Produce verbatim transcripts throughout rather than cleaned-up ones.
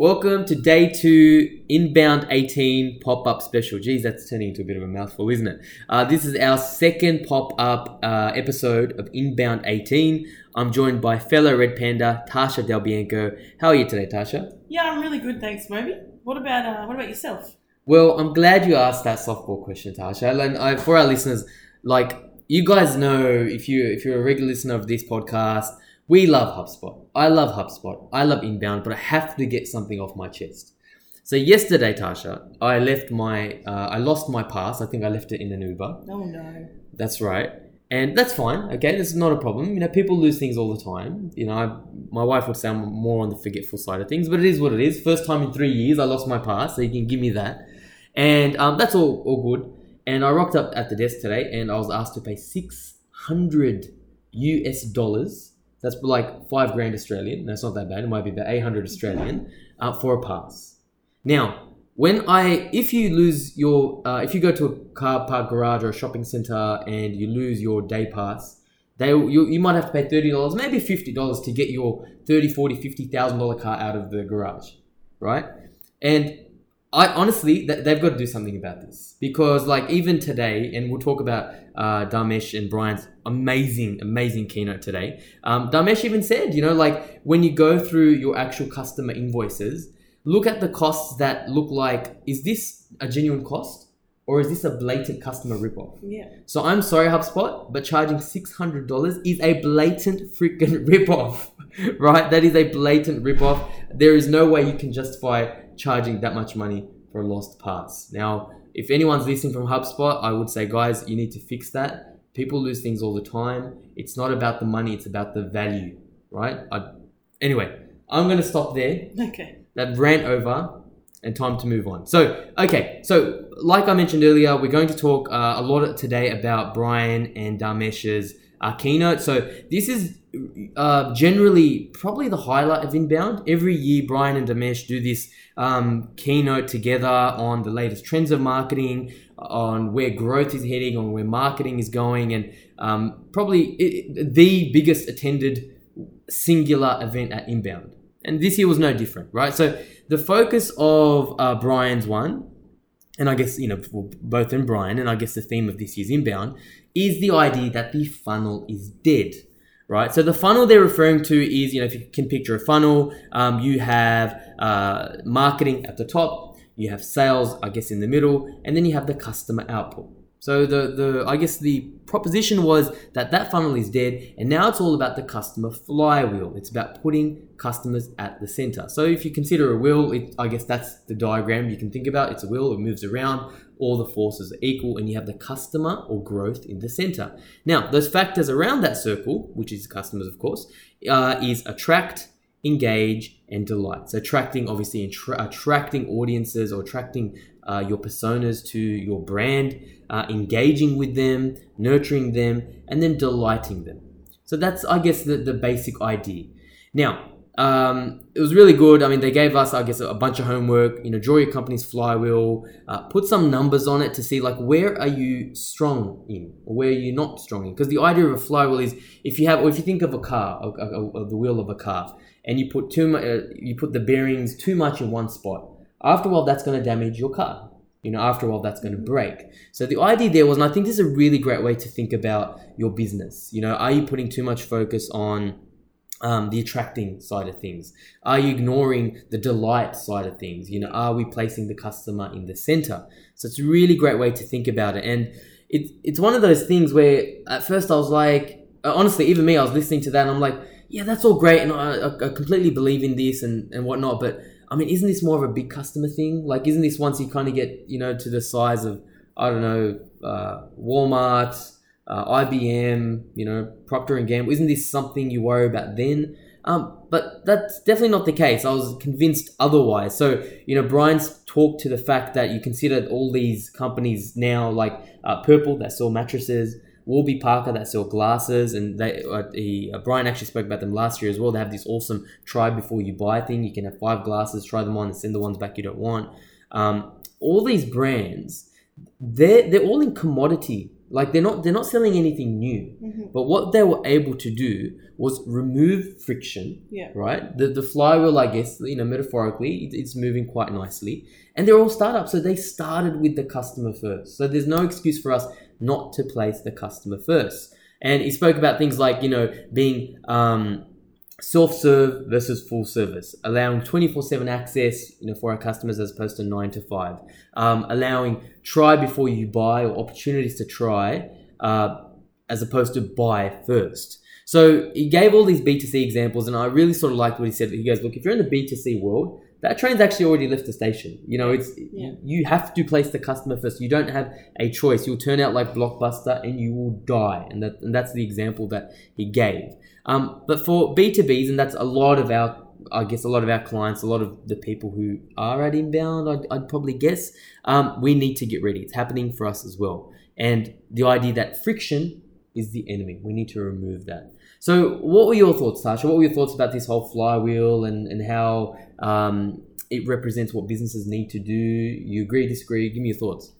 Welcome to day two, Inbound eighteen pop-up special. Geez, that's turning into a bit of a mouthful, isn't it? Uh, this is our second pop-up uh, episode of Inbound eighteen. I'm joined by fellow Red Panda, Tasha Del Bianco. How are you today, Tasha? Yeah, I'm really good, thanks, Moby. What about uh, what about yourself? Well, I'm glad you asked that softball question, Tasha. And I, for our listeners, like you guys know, if you if you're a regular listener of this podcast, we love HubSpot. I love HubSpot. I love Inbound, but I have to get something off my chest. So yesterday, Tasha, I left my, uh, I lost my pass. I think I left it in an Uber. Oh no. That's right. And that's fine. Okay. This is not a problem. You know, people lose things all the time. You know, I, my wife would say I'm more on the forgetful side of things, but it is what it is. First time in three years, I lost my pass. So you can give me that. And um, that's all, all good. And I rocked up at the desk today and I was asked to pay six hundred US dollars. That's like five grand Australian. That's not that bad. It might be about eight hundred Australian uh, for a pass. Now, when I, if you lose your, uh, if you go to a car park garage or a shopping center and you lose your day pass, they you, you might have to pay thirty dollars, maybe fifty dollars to get your thirty, forty, fifty thousand dollars car out of the garage, right? And I honestly, th- they've got to do something about this because like even today, and we'll talk about uh, Dharmesh and Brian's amazing, amazing keynote today. Um, Dharmesh even said, you know, like when you go through your actual customer invoices, look at the costs that look like, is this a genuine cost or is this a blatant customer ripoff? Yeah. So I'm sorry, HubSpot, but charging six hundred dollars is a blatant freaking ripoff, right? That is a blatant ripoff. There is no way you can justify charging that much money for lost parts. Now, if anyone's listening from HubSpot, I would say, guys, you need to fix that. People lose things all the time. It's not about the money, it's about the value, right? I, anyway, I'm going to stop there. Okay. That rant over and time to move on. So, okay. So, like I mentioned earlier, we're going to talk uh, a lot today about Brian and Dharmesh's uh, keynote. So, this is Uh, generally probably the highlight of Inbound. Every year Brian and Dharmesh do this um, keynote together on the latest trends of marketing, on where growth is heading, on where marketing is going, and um, probably it, it, the biggest attended singular event at Inbound, and this year was no different, right? So the focus of uh, Brian's one, and I guess, you know, both in Brian, and I guess the theme of this year's Inbound is the idea that the funnel is dead. Right, so the funnel they're referring to is, you know, if you can picture a funnel, um, you have uh, marketing at the top, you have sales, I guess, in the middle, and then you have the customer output. So the the I guess the proposition was that that funnel is dead, and now it's all about the customer flywheel. It's about putting customers at the center. So if you consider a wheel, it, I guess that's the diagram you can think about. It's a wheel, it moves around. All the forces are equal and you have the customer or growth in the center. Now, those factors around that circle, which is customers, of course, uh, is attract, engage, and delight. So attracting, obviously, attra- attracting audiences or attracting uh, your personas to your brand, uh, engaging with them, nurturing them, and then delighting them. So that's, I guess, the, the basic idea. Now, Um, it was really good. I mean, they gave us, I guess, a bunch of homework, you know, draw your company's flywheel, uh, put some numbers on it to see like, where are you strong in or where are you not strong in? Because the idea of a flywheel is if you have, or if you think of a car, or, or, or the wheel of a car, and you put too much, uh, you put the bearings too much in one spot, after a while, that's going to damage your car. You know, after a while, that's going to break. So the idea there was, and I think this is a really great way to think about your business. You know, are you putting too much focus on Um, the attracting side of things? Are you ignoring the delight side of things? You know, are we placing the customer in the center? So it's a really great way to think about it. And it, it's one of those things where at first I was like, honestly, even me, I was listening to that and I'm like, yeah, that's all great. And I, I completely believe in this and, and whatnot. But I mean, isn't this more of a big customer thing? Like, isn't this once you kind of get, you know, to the size of, I don't know, uh, Walmart, Uh, I B M, you know, Procter and Gamble, isn't this something you worry about then? Um, but that's definitely not the case. I was convinced otherwise. So, you know, Brian's talked to the fact that you consider all these companies now, like uh, Purple that sell mattresses, Warby Parker that sell glasses, and they, uh, he, uh, Brian actually spoke about them last year as well. They have this awesome try before you buy thing. You can have five glasses, try them on, and send the ones back you don't want. Um, all these brands, they're, they're all in commodity Like they're not they're not selling anything new, mm-hmm. but what they were able to do was remove friction, yeah. right? The the flywheel, I guess, you know, metaphorically, it, it's moving quite nicely, and they're all startups, so they started with the customer first. So there's no excuse for us not to place the customer first. And he spoke about things like, you know, being um, self-serve versus full service, allowing twenty-four seven access, you know, for our customers as opposed to nine to five, um, allowing try before you buy or opportunities to try uh, as opposed to buy first. So he gave all these B two C examples, and I really sort of liked what he said. He goes, look, if you're in the B two C world, that train's actually already left the station. You know, it's yeah. you have to place the customer first. You don't have a choice. You'll turn out like Blockbuster and you will die. And that and that's the example that he gave. Um, but for B two Bs, and that's a lot of our, I guess, a lot of our clients, a lot of the people who are at Inbound, I'd, I'd probably guess, um, we need to get ready. It's happening for us as well. And the idea that friction is the enemy. We need to remove that. So what were your thoughts, Tasha? What were your thoughts about this whole flywheel and, and how um, it represents what businesses need to do? You agree, disagree? Give me your thoughts.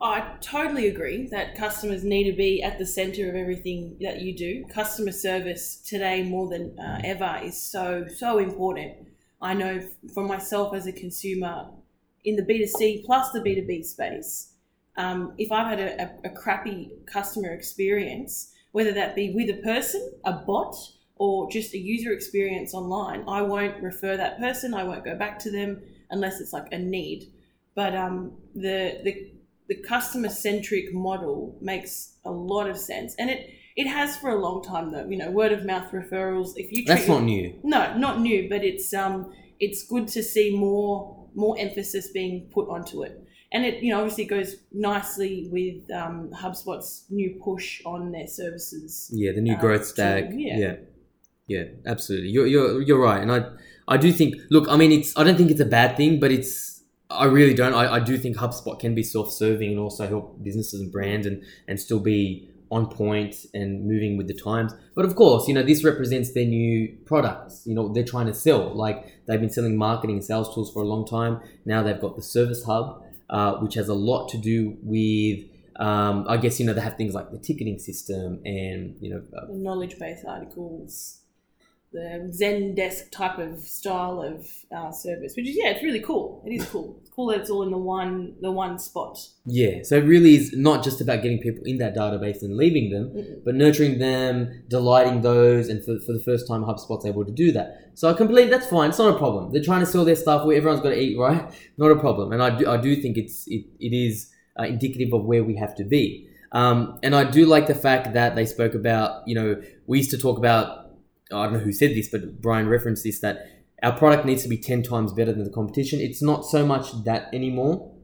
I totally agree that customers need to be at the center of everything that you do. Customer service today more than uh, ever is so, so important. I know for myself as a consumer in the B two C plus the B two B space, um, if I've had a, a, a crappy customer experience, whether that be with a person, a bot, or just a user experience online, I won't refer that person. I won't go back to them unless it's like a need. But um, the the the customer-centric model makes a lot of sense, and it it has for a long time though. You know, word of mouth referrals. If you treat that's not new. No, not new, but it's um it's good to see more more emphasis being put onto it. And it, you know, obviously goes nicely with um, HubSpot's new push on their services. Yeah, the new um, growth stack. Yeah. yeah, yeah, absolutely. You're you're you're right, and I I do think. Look, I mean, it's I don't think it's a bad thing, but it's I really don't. I, I do think HubSpot can be self-serving and also help businesses and brands and and still be on point and moving with the times. But of course, you know, this represents their new products. You know, they're trying to sell. Like they've been selling marketing and sales tools for a long time. Now they've got the Service Hub. Uh, which has a lot to do with, um, I guess, you know, they have things like the ticketing system and, you know. Uh, knowledge-based articles, the Zendesk type of style of uh, service, which is, yeah, it's really cool. It is cool. It's cool that it's all in the one the one spot. Yeah, so it really is not just about getting people in that database and leaving them, mm-hmm. but nurturing them, delighting those, and for, for the first time HubSpot's able to do that. So I completely, that's fine. It's not a problem. They're trying to sell their stuff where everyone's got to eat, right? Not a problem. And I do, I do think it's it, it is uh, indicative of where we have to be. Um, and I do like the fact that they spoke about, you know, we used to talk about, I don't know who said this, but Brian referenced this, that our product needs to be ten times better than the competition. It's not so much that anymore.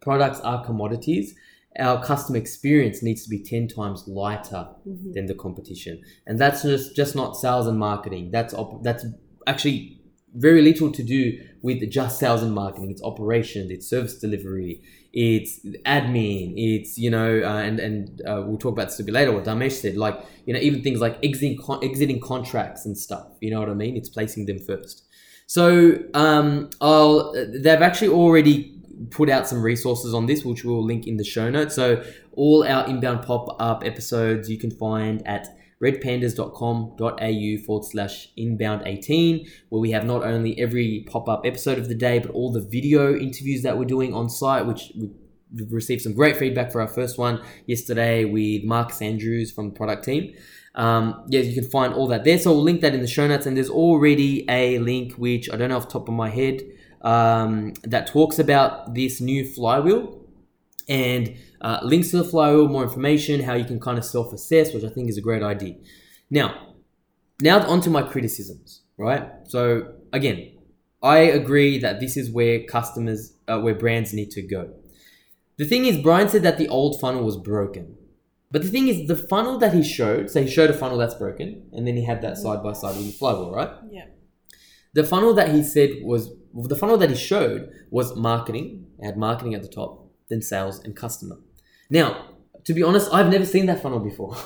Products are commodities. Our customer experience needs to be ten times lighter mm-hmm. than the competition. And that's just, just not sales and marketing. That's op- that's actually very little to do with just sales and marketing. It's operations, it's service delivery, it's admin, it's, you know, uh, and, and uh, we'll talk about this a bit later, what Dharmesh said, like, you know, even things like exiting, con- exiting contracts and stuff, you know what I mean? It's placing them first. So um, I'll, they've actually already put out some resources on this, which we'll link in the show notes. So all our Inbound pop-up episodes you can find at redpandas.com.au forward slash inbound 18, where we have not only every pop-up episode of the day, but all the video interviews that we're doing on site, which we've received some great feedback for our first one yesterday with Marcus Andrews from the product team. Um, yeah, you can find all that there. So we'll link that in the show notes. And there's already a link, which I don't know off the top of my head, um, that talks about this new flywheel and uh, links to the flywheel, more information, how you can kind of self-assess, which I think is a great idea. Now, now onto my criticisms, right? So again, I agree that this is where customers, uh, where brands need to go. The thing is, Brian said that the old funnel was broken. But the thing is, the funnel that he showed, so he showed a funnel that's broken, and then he had that side-by-side with the flywheel, right? Yeah. The funnel that he said was, the funnel that he showed was marketing. It had marketing at the top, then sales and customer. Now, to be honest, I've never seen that funnel before.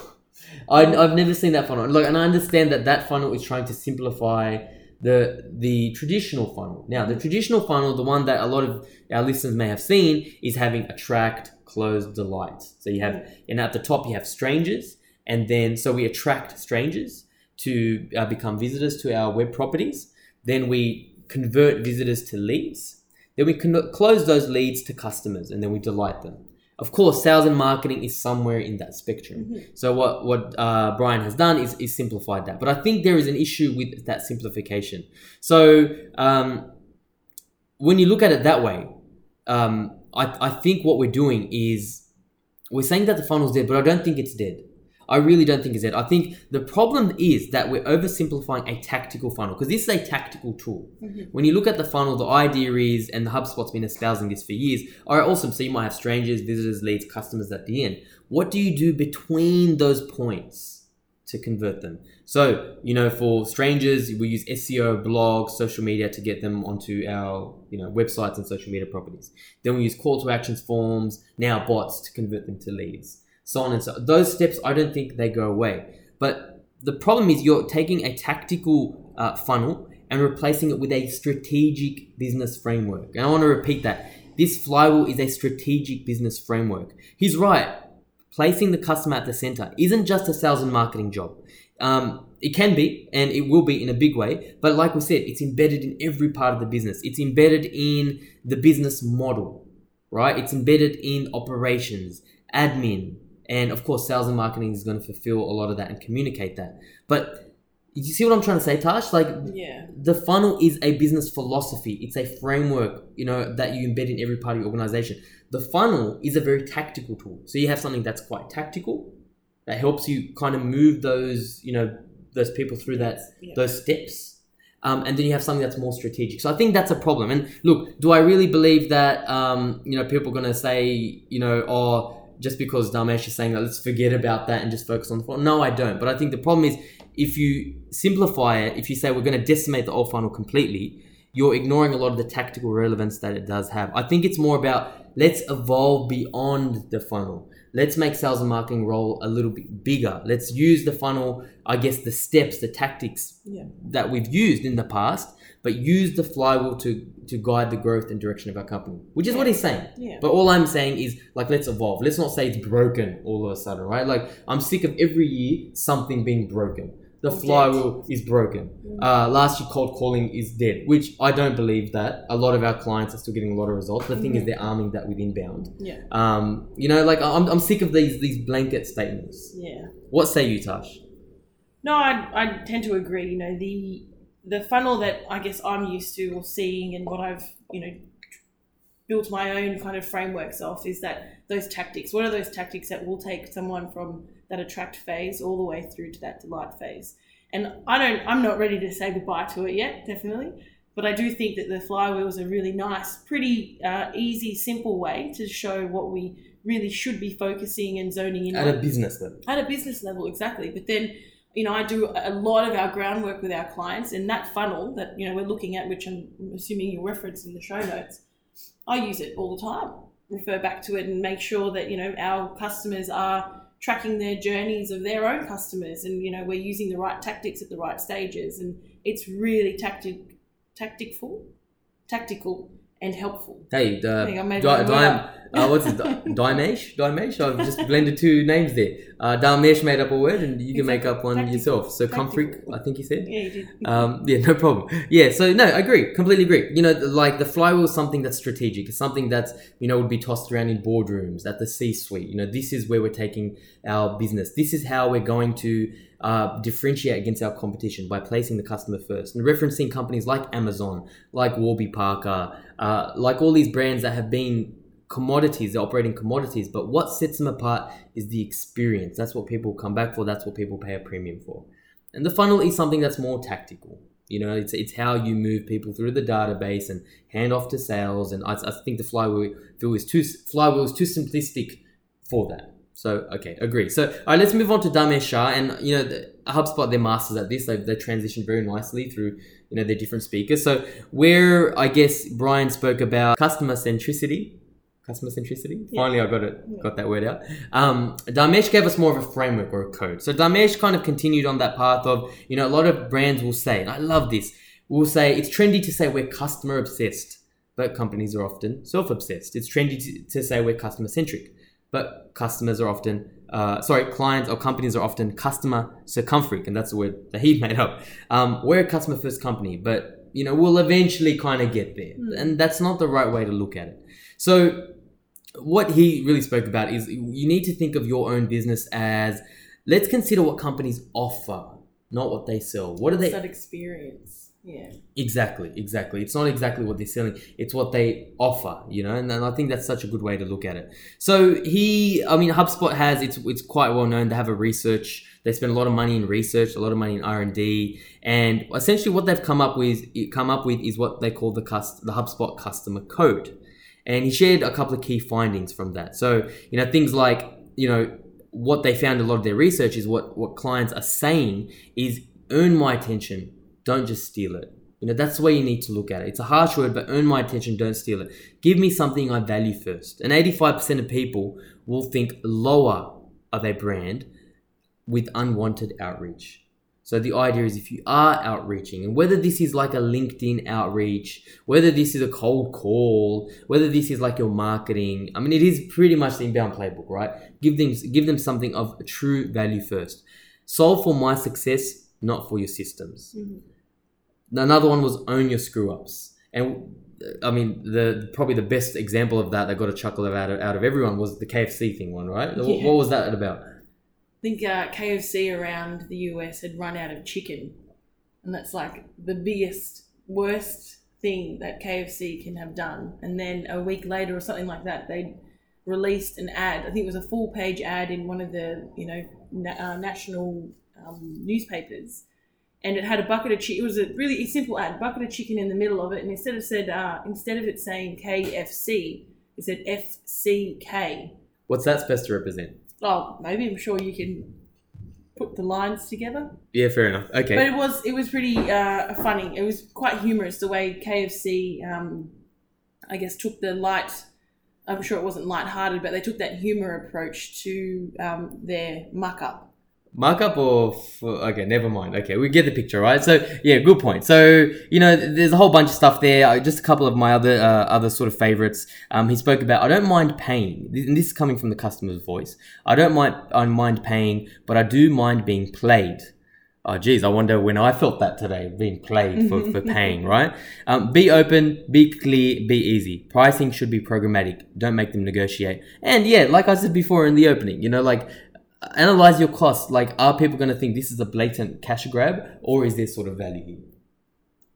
I, I've never seen that funnel. Look, and I understand that that funnel is trying to simplify the the traditional funnel. Now, the traditional funnel, the one that a lot of our listeners may have seen, is having attract, close, delight. So you have, and at the top you have strangers, and then so we attract strangers to uh, become visitors to our web properties. Then we convert visitors to leads. Then we con- close those leads to customers, and then we delight them. Of course, sales and marketing is somewhere in that spectrum. Mm-hmm. So what, what uh, Brian has done is, is simplified that. But I think there is an issue with that simplification. So um, when you look at it that way, um, I, I think what we're doing is we're saying that the funnel's dead, but I don't think it's dead. I really don't think it's dead. I think the problem is that we're oversimplifying a tactical funnel, because this is a tactical tool. Mm-hmm. When you look at the funnel, the idea is, and the HubSpot's been espousing this for years, all right, awesome, so you might have strangers, visitors, leads, customers at the end. What do you do between those points to convert them? So, you know, for strangers, we use S E O, blogs, social media to get them onto our, you know, websites and social media properties. Then we use call to actions forms, now bots, to convert them to leads. So on and so on. Those steps, I don't think they go away. But the problem is you're taking a tactical uh, funnel and replacing it with a strategic business framework. And I want to repeat that. This flywheel is a strategic business framework. He's right. Placing the customer at the center isn't just a sales and marketing job. Um, it can be, and it will be in a big way. But like we said, it's embedded in every part of the business. It's embedded in the business model, right? It's embedded in operations, admin. And of course, sales and marketing is going to fulfill a lot of that and communicate that. But you see what I'm trying to say, Tash? Like, yeah. The funnel is a business philosophy. It's a framework, you know, that you embed in every part of your organization. The funnel is a very tactical tool. So you have something that's quite tactical that helps you kind of move those, you know, those people through that, yeah. those steps. Um, and then you have something that's more strategic. So I think that's a problem. And look, do I really believe that, um, you know, people are going to say, you know, oh, just because Dharmesh is saying that, let's forget about that and just focus on the funnel? No, I don't. But I think the problem is if you simplify it, if you say we're going to decimate the old funnel completely, you're ignoring a lot of the tactical relevance that it does have. I think it's more about let's evolve beyond the funnel. Let's make sales and marketing role a little bit bigger. Let's use the funnel, I guess the steps, the tactics yeah. that we've used in the past, but use the flywheel to, to guide the growth and direction of our company, which is yeah. what he's saying. Yeah. But all I'm saying is, like, let's evolve. Let's not say it's broken all of a sudden, right? Like, I'm sick of every year something being broken. The flywheel is broken. Uh, last year, cold calling is dead, which I don't believe that. A lot of our clients are still getting a lot of results. The thing yeah. is, they're arming that with inbound. Yeah. Um. You know, like I'm, I'm sick of these these blanket statements. Yeah. What say you, Tash? No, I I tend to agree. You know, the the funnel that I guess I'm used to or seeing, and what I've you know built my own kind of frameworks off is that those tactics. What are those tactics that will take someone from that attract phase all the way through to that delight phase? And I don't, I'm not ready to say goodbye to it yet, definitely. But I do think that the flywheel is a really nice, pretty uh, easy, simple way to show what we really should be focusing and zoning in on. At a business level. At a business level, exactly. But then, you know, I do a lot of our groundwork with our clients, and that funnel that, you know, we're looking at, which I'm assuming you'll reference in the show notes, I use it all the time, refer back to it and make sure that, you know, our customers are tracking their journeys of their own customers, and you know we're using the right tactics at the right stages, and it's really tactic, tacticful, tactical, and helpful. Hey, uh, I think I made Di- Di- uh, what's it? Dharmesh, Dharmesh. I've just blended two names there. Uh, Dharmesh made up a word, and you can exactly. make up one tactical. Yourself. So comfort, I think he said. Yeah, you did. Um, yeah, no problem. Yeah, so no, I agree, completely agree. You know, like the flywheel is something that's strategic. It's something that's you know would be tossed around in boardrooms at the C-suite. You know, this is where we're taking our business. This is how we're going to uh, differentiate against our competition by placing the customer first and referencing companies like Amazon, like Warby Parker, uh, like all these brands that have been commodities, they're operating commodities, but what sets them apart is the experience. That's what people come back for. That's what people pay a premium for. And the funnel is something that's more tactical. You know, it's it's how you move people through the database and hand off to sales. And I, I think the flywheel is too flywheel is too simplistic for that. So, okay, agree. So, all right, let's move on to Dharmesh Shah. And, you know, the, HubSpot, they're masters at this. They, they transitioned very nicely through, you know, their different speakers. So, where, I guess, Brian spoke about customer centricity, Customer centricity. Yeah. Finally, I got it. Yeah. Got that word out. Um, Dharmesh gave us more of a framework or a code. So Dharmesh kind of continued on that path of, you know, a lot of brands will say, and I love this, we'll say it's trendy to say we're customer obsessed, but companies are often self-obsessed. It's trendy to, to say we're customer centric, but customers are often, uh, sorry, clients or companies are often customer circumferent, and that's the word that he made up. Um, we're a customer first company, but you know, we'll eventually kind of get there, and that's not the right way to look at it. So what he really spoke about is you need to think of your own business as, let's consider what companies offer, not what they sell. What are they? It's that experience. Yeah. Exactly, exactly. It's not exactly what they're selling. It's what they offer, you know, and, and I think that's such a good way to look at it. So he, I mean, HubSpot has, it's it's quite well known to have a research. They spend a lot of money in research, a lot of money in R and D, and essentially what they've come up with, come up with is what they call the cust, the HubSpot customer code. And he shared a couple of key findings from that. So, you know, things like, you know, what they found a lot of their research is what, what clients are saying is, earn my attention, don't just steal it. You know, that's the way you need to look at it. It's a harsh word, but earn my attention, don't steal it. Give me something I value first. And eighty-five percent of people will think lower of a brand with unwanted outreach. So the idea is, if you are outreaching, and whether this is like a LinkedIn outreach, whether this is a cold call, whether this is like your marketing, I mean, it is pretty much the inbound playbook, right? Give them, give them something of true value first. Solve for my success, not for your systems. Mm-hmm. Another one was own your screw-ups. And I mean, the probably the best example of that that got a chuckle out of, out of everyone was the K F C thing one, right? Yeah. What, what was that about? I think uh, K F C around the U S had run out of chicken, and that's like the biggest, worst thing that K F C can have done. And then a week later or something like that, they released an ad. I think it was a full-page ad in one of the, you know, na- uh, national um, newspapers, and it had a bucket of chicken. It was a really simple ad, bucket of chicken in the middle of it, and instead of said uh, instead of it saying K F C, it said F C K. What's that supposed to represent? Oh, maybe I'm sure you can put the lines together. Yeah, fair enough. Okay. But it was it was pretty uh, funny. It was quite humorous the way K F C, um, I guess, took the light. I'm sure it wasn't lighthearted, but they took that humor approach to um, their markup. Markup or f- okay, never mind. Okay, we get the picture, right? So yeah, good point. So you know, there's a whole bunch of stuff there. Just a couple of my other uh, other sort of favorites. Um, he spoke about, I don't mind pain, and this is coming from the customer's voice. I don't mind I mind pain, but I do mind being played. Oh, geez, I wonder when I felt that today, being played for for pain, right? Um, be open, be clear, be easy. Pricing should be programmatic. Don't make them negotiate. And yeah, like I said before in the opening, you know, like. Analyze your costs. Like, are people going to think this is a blatant cash grab, or is there sort of value here?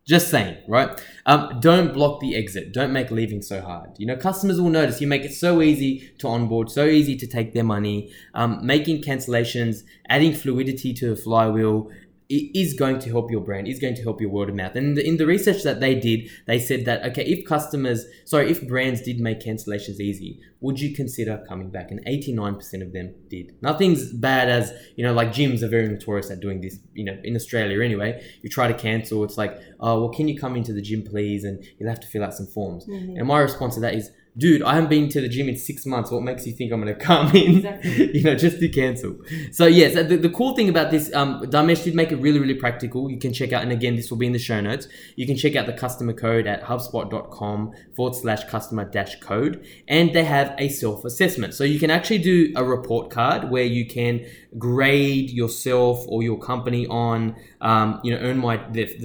Just saying, right? Um, don't block the exit. Don't make leaving so hard. You know, customers will notice you make it so easy to onboard, so easy to take their money. Um, making cancellations, adding fluidity to a flywheel is going to help your brand, is going to help your word of mouth. And in the, in the research that they did, they said that, okay, if customers, sorry, if brands did make cancellations easy, would you consider coming back? And eighty-nine percent of them did. Nothing's bad as, you know, like gyms are very notorious at doing this, you know, in Australia anyway. You try to cancel, it's like, oh, well, can you come into the gym, please? And you'll have to fill out some forms. Mm-hmm. And my response to that is, dude, I haven't been to the gym in six months. What makes you think I'm going to come in, exactly. you know, just to cancel? So, yes, the, the cool thing about this, um, Dharmesh did make it really, really practical. You can check out, and again, this will be in the show notes. You can check out the customer code at HubSpot.com forward slash customer dash code. And they have a self-assessment. So you can actually do a report card where you can grade yourself or your company on, um, you know, earn my,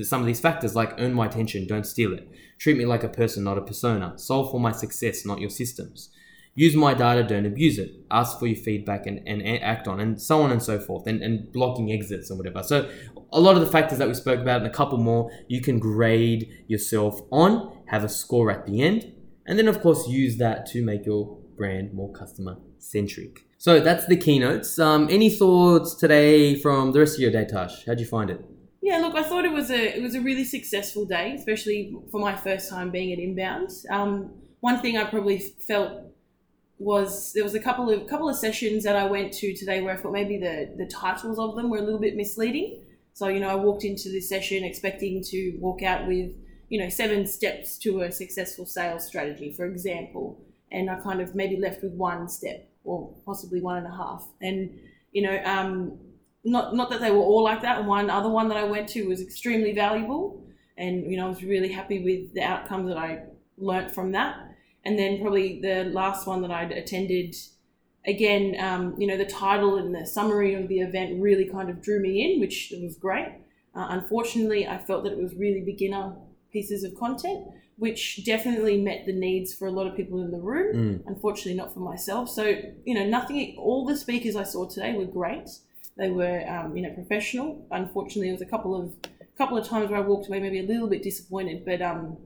some of these factors like earn my attention, don't steal it. Treat me like a person, not a persona. Solve for my success, not your systems. Use my data, don't abuse it. Ask for your feedback and, and act on, and so on and so forth, and, and blocking exits and whatever. So a lot of the factors that we spoke about and a couple more, you can grade yourself on, have a score at the end, and then of course use that to make your brand more customer-centric. So that's the keynotes. Um, any thoughts today from the rest of your day, Tash? How'd you find it? Yeah, look, I thought it was a it was a really successful day, especially for my first time being at Inbound. Um, one thing I probably felt was there was a couple of couple of sessions that I went to today where I thought maybe the, the titles of them were a little bit misleading. So, you know, I walked into this session expecting to walk out with, you know, seven steps to a successful sales strategy, for example, and I kind of maybe left with one step or possibly one and a half. And, you know, um, Not not that they were all like that. One other one that I went to was extremely valuable. And, you know, I was really happy with the outcomes that I learnt from that. And then probably the last one that I'd attended, again, um, you know, the title and the summary of the event really kind of drew me in, which was great. Uh, unfortunately, I felt that it was really beginner pieces of content, which definitely met the needs for a lot of people in the room. Mm. Unfortunately, not for myself. So, you know, nothing, all the speakers I saw today were great. They were, um, you know, professional. Unfortunately, there was a couple of couple of times where I walked away maybe a little bit disappointed, but um,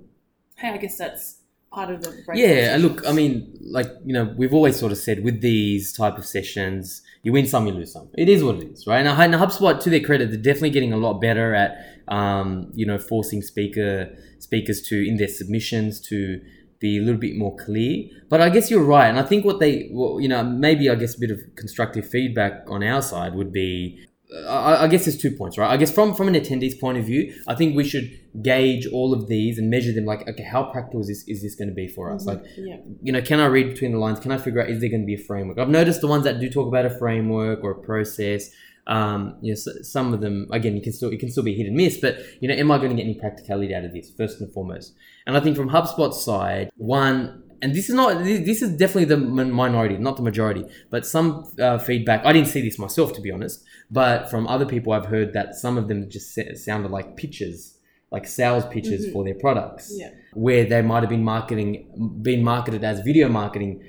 hey, I guess that's part of the break. Yeah, and look, I mean, like, you know, we've always sort of said with these type of sessions, you win some, you lose some. It is what it is, right? Now, HubSpot, to their credit, they're definitely getting a lot better at, um, you know, forcing speaker speakers to, in their submissions, to be a little bit more clear. But I guess you're right, and I think what they, well, you know, maybe I guess a bit of constructive feedback on our side would be, I guess there's two points, right? I guess from, from an attendee's point of view, I think we should gauge all of these and measure them like, okay, how practical is this, is this going to be for us? Mm-hmm. Like, yeah. you know, can I read between the lines? Can I figure out, is there going to be a framework? I've noticed the ones that do talk about a framework or a process, um, you know, so, some of them, again, you can still, it can still be hit and miss, but, you know, am I going to get any practicality out of this first and foremost? And I think from HubSpot's side, one, and this is not, this is definitely the minority, not the majority, but some uh, feedback, I didn't see this myself, to be honest, but from other people I've heard that some of them just sounded like pitches, like sales pitches mm-hmm. for their products, yeah. where they might have been marketing, been marketed as video marketing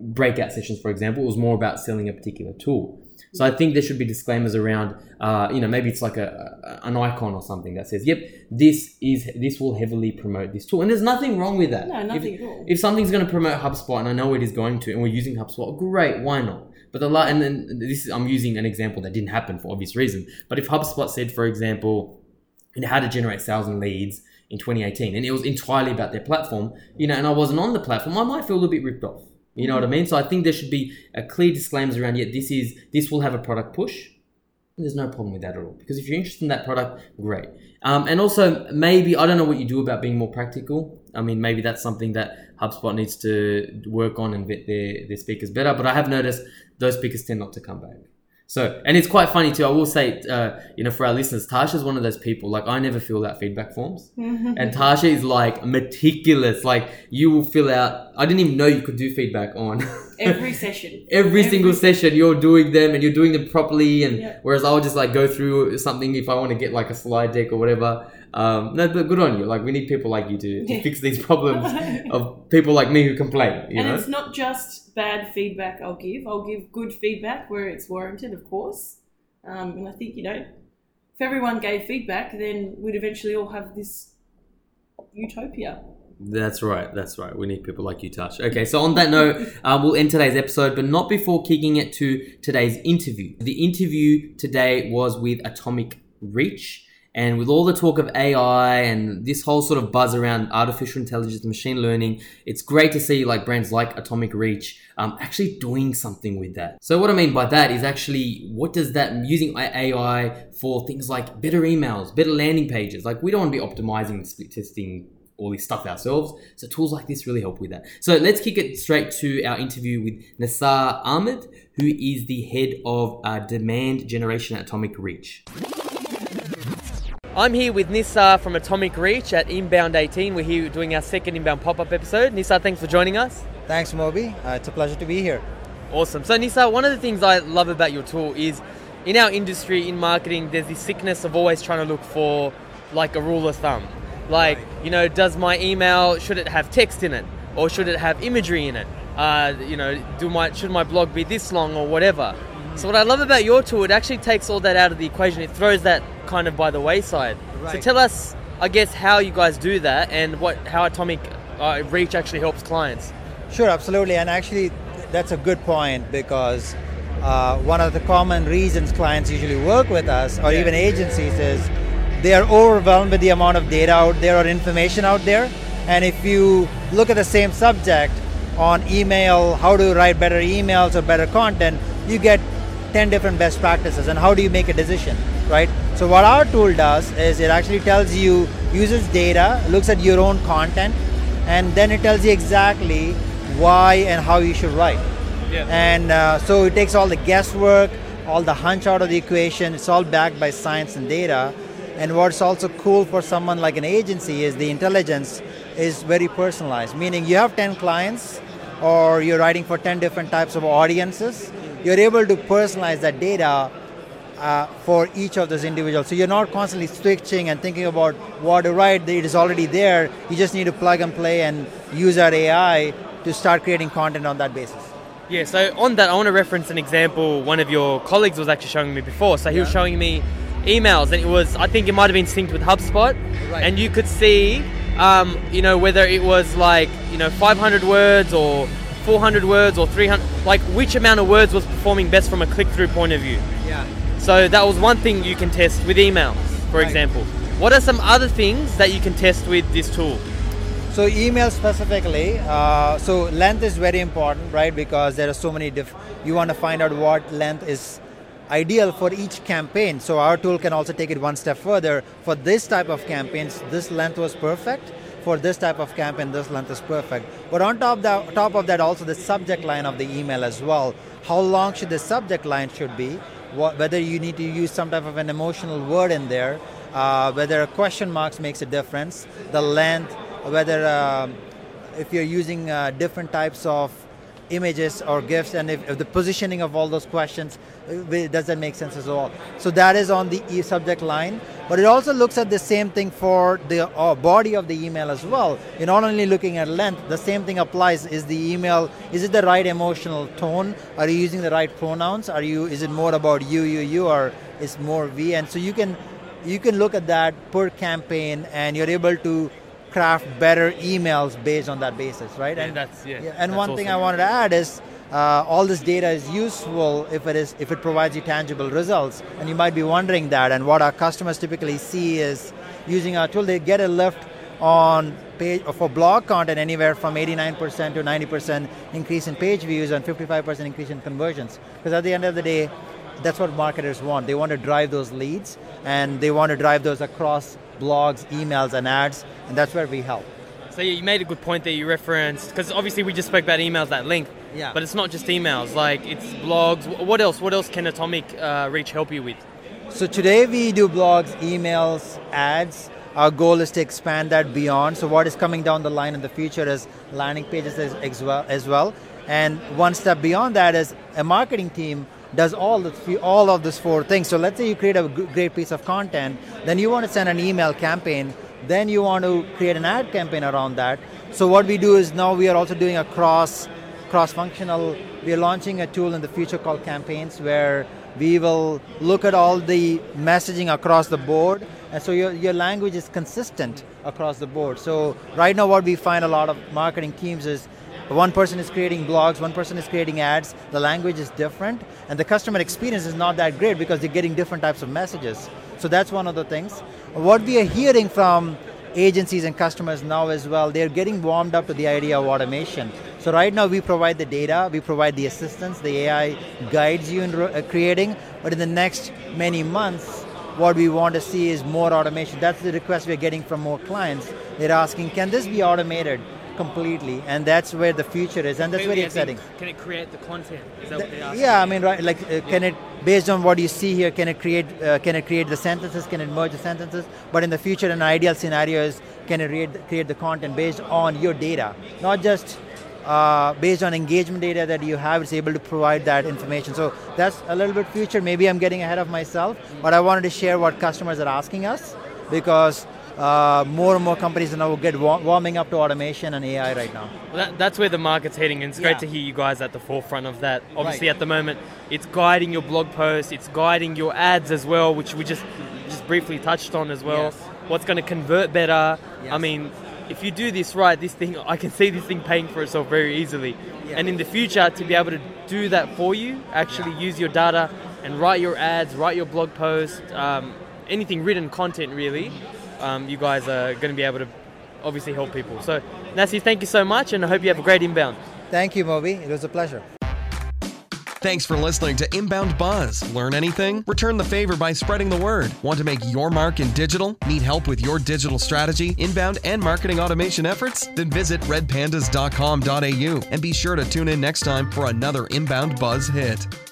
breakout sessions, for example. It was more about selling a particular tool. So I think there should be disclaimers around, uh, you know, maybe it's like a, a an icon or something that says, yep, this is this will heavily promote this tool. And there's nothing wrong with that. No, nothing if, at all. If something's going to promote HubSpot, and I know it is going to, and we're using HubSpot, great, why not? But the and then this is, I'm using an example that didn't happen for obvious reason. But if HubSpot said, for example, you know, how to generate sales and leads in twenty eighteen, and it was entirely about their platform, you know, and I wasn't on the platform, I might feel a little bit ripped off. You know what I mean? So I think there should be a clear disclaimer around, yet yeah, this is this will have a product push. There's no problem with that at all. Because if you're interested in that product, great. Um, and also, maybe, I don't know what you do about being more practical. I mean, maybe that's something that HubSpot needs to work on and vet their, their speakers better. But I have noticed those speakers tend not to come back. So, and it's quite funny too, I will say, uh, you know, for our listeners, Tasha's one of those people, like, I never fill out feedback forms. And Tasha is like meticulous, like you will fill out, I didn't even know you could do feedback on. Every session. Every, Every single session you're doing them and you're doing them properly. And yep. whereas I'll just like go through something if I want to get like a slide deck or whatever. Um, no, but good on you. Like, we need people like you to, to yeah. fix these problems of people like me who complain. You and know? It's not just bad feedback I'll give. I'll give good feedback where it's warranted, of course. Um, and I think, you know, if everyone gave feedback, then we'd eventually all have this utopia. That's right. That's right. We need people like you, Tash. Okay, so on that note, uh, we'll end today's episode, but not before kicking it to today's interview. The interview today was with Atomic Reach. And with all the talk of A I and this whole sort of buzz around artificial intelligence and machine learning, it's great to see like brands like Atomic Reach um, actually doing something with that. So what I mean by that is actually, what does that, using A I for things like better emails, better landing pages, like we don't want to be optimizing and split testing all this stuff ourselves. So tools like this really help with that. So let's kick it straight to our interview with Naser Ahmed, who is the head of uh, demand generation at Atomic Reach. I'm here with Naser from Atomic Reach at Inbound eighteen. We're here doing our second Inbound pop-up episode. Naser, thanks for joining us. Thanks, Moby. Uh, it's a pleasure to be here. Awesome. So, Naser, one of the things I love about your tool is in our industry, in marketing, there's this sickness of always trying to look for like a rule of thumb. Like, you know, does my email, should it have text in it? Or should it have imagery in it? Uh, you know, do my should my blog be this long or whatever? So what I love about your tool, it actually takes all that out of the equation. It throws that kind of by the wayside. Right. So tell us, I guess, how you guys do that and what how Atomic uh, Reach actually helps clients. Sure, absolutely. And actually, that's a good point because uh, one of the common reasons clients usually work with us or yeah. even agencies is they are overwhelmed with the amount of data out there or information out there. And if you look at the same subject on email, how to write better emails or better content, you get ten different best practices and how do you make a decision, right? So what our tool does is it actually tells you, uses data, looks at your own content, and then it tells you exactly why and how you should write. Yeah. And uh, so it takes all the guesswork, all the hunch out of the equation, it's all backed by science and data, And what's also cool for someone like an agency is the intelligence is very personalized, meaning you have ten clients or you're writing for ten different types of audiences, you're able to personalize that data uh, for each of those individuals. So you're not constantly switching and thinking about what to write, it is already there, you just need to plug and play and use our A I to start creating content on that basis. Yeah, so on that, I want to reference an example one of your colleagues was actually showing me before. So he yeah. was showing me emails, and it was, I think it might have been synced with HubSpot, right. and you could see, um, you know, whether it was like, you know, five hundred words or four hundred words or three hundred, like which amount of words was performing best from a click-through point of view. Yeah. So that was one thing you can test with emails, for right. example. What are some other things that you can test with this tool? So email specifically, uh, so length is very important, right? Because there are so many, diff you want to find out what length is ideal for each campaign. So our tool can also take it one step further. For this type of campaigns, this length was perfect. For this type of campaign, this length is perfect. But on top, the, top of that, also the subject line of the email as well. How long should the subject line should be? What, whether you need to use some type of an emotional word in there, uh, whether a question marks makes a difference, the length, whether uh, if you're using uh, different types of images or GIFs, and if, if the positioning of all those questions, does that make sense as well? So that is on the e subject line, but it also looks at the same thing for the uh, body of the email as well. You're not only looking at length, the same thing applies. Is the email, is it the right emotional tone? Are you using the right pronouns? Are you, is it more about you, you, you, or is more we? And so you can, you can look at that per campaign, and you're able to craft better emails based on that basis, right? Yeah, and that's, yeah, yeah, and that's one awesome. Thing I wanted to add is uh, all this data is useful if it is if it provides you tangible results, and you might be wondering that. And what our customers typically see is using our tool, they get a lift on page for blog content anywhere from eighty-nine percent to ninety percent increase in page views and fifty-five percent increase in conversions. Because at the end of the day, that's what marketers want. They want to drive those leads, and they want to drive those across blogs, emails, and ads, and that's where we help. So yeah, you made a good point that you referenced, because obviously we just spoke about emails at length, yeah. but it's not just emails, like it's blogs. What else? What else can Atomic uh, Reach help you with? So today we do blogs, emails, ads. Our goal is to expand that beyond. So what is coming down the line in the future is landing pages as well. As well. And one step beyond that is a marketing team does all, the, all of these four things. So let's say you create a great piece of content, then you want to send an email campaign, then you want to create an ad campaign around that. So what we do is now we are also doing a cross, cross-functional, we are launching a tool in the future called Campaigns, where we will look at all the messaging across the board, and so your, your language is consistent across the board. So right now what we find a lot of marketing teams is one person is creating blogs, one person is creating ads, the language is different, and the customer experience is not that great because they're getting different types of messages. So that's one of the things. What we are hearing from agencies and customers now as well, they're getting warmed up to the idea of automation. So right now we provide the data, we provide the assistance, the A I guides you in creating, but in the next many months, what we want to see is more automation. That's the request we're getting from more clients. They're asking, can this be automated completely? And that's where the future is, and that's very exciting. Can it create the content? Is that the, what they asked? Yeah, I mean, right, like, uh, yeah. can it, based on what you see here, can it create, uh, can it create the sentences, can it merge the sentences? But in the future, an ideal scenario is, can it read, create the content based on your data? Not just uh, based on engagement data that you have, it's able to provide that information. So that's a little bit future, maybe I'm getting ahead of myself, mm-hmm. but I wanted to share what customers are asking us, because Uh, more and more companies are now get war warming up to automation and A I right now. Well, that, that's where the market's heading, and it's yeah. great to hear you guys at the forefront of that. Obviously, right. at the moment, it's guiding your blog posts, it's guiding your ads as well, which we just just briefly touched on as well. Yes. What's going to convert better? Yes. I mean, if you do this right, this thing, I can see this thing paying for itself very easily. Yeah. And in the future, to be able to do that for you, actually yeah. use your data and write your ads, write your blog posts, um, anything written content really. Um, you guys are going to be able to obviously help people. So, Naser, thank you so much, and I hope you have a great Inbound. Thank you, Moby. It was a pleasure. Thanks for listening to Inbound Buzz. Learn anything? Return the favor by spreading the word. Want to make your mark in digital? Need help with your digital strategy, inbound, and marketing automation efforts? Then visit red pandas dot com dot A U and be sure to tune in next time for another Inbound Buzz hit.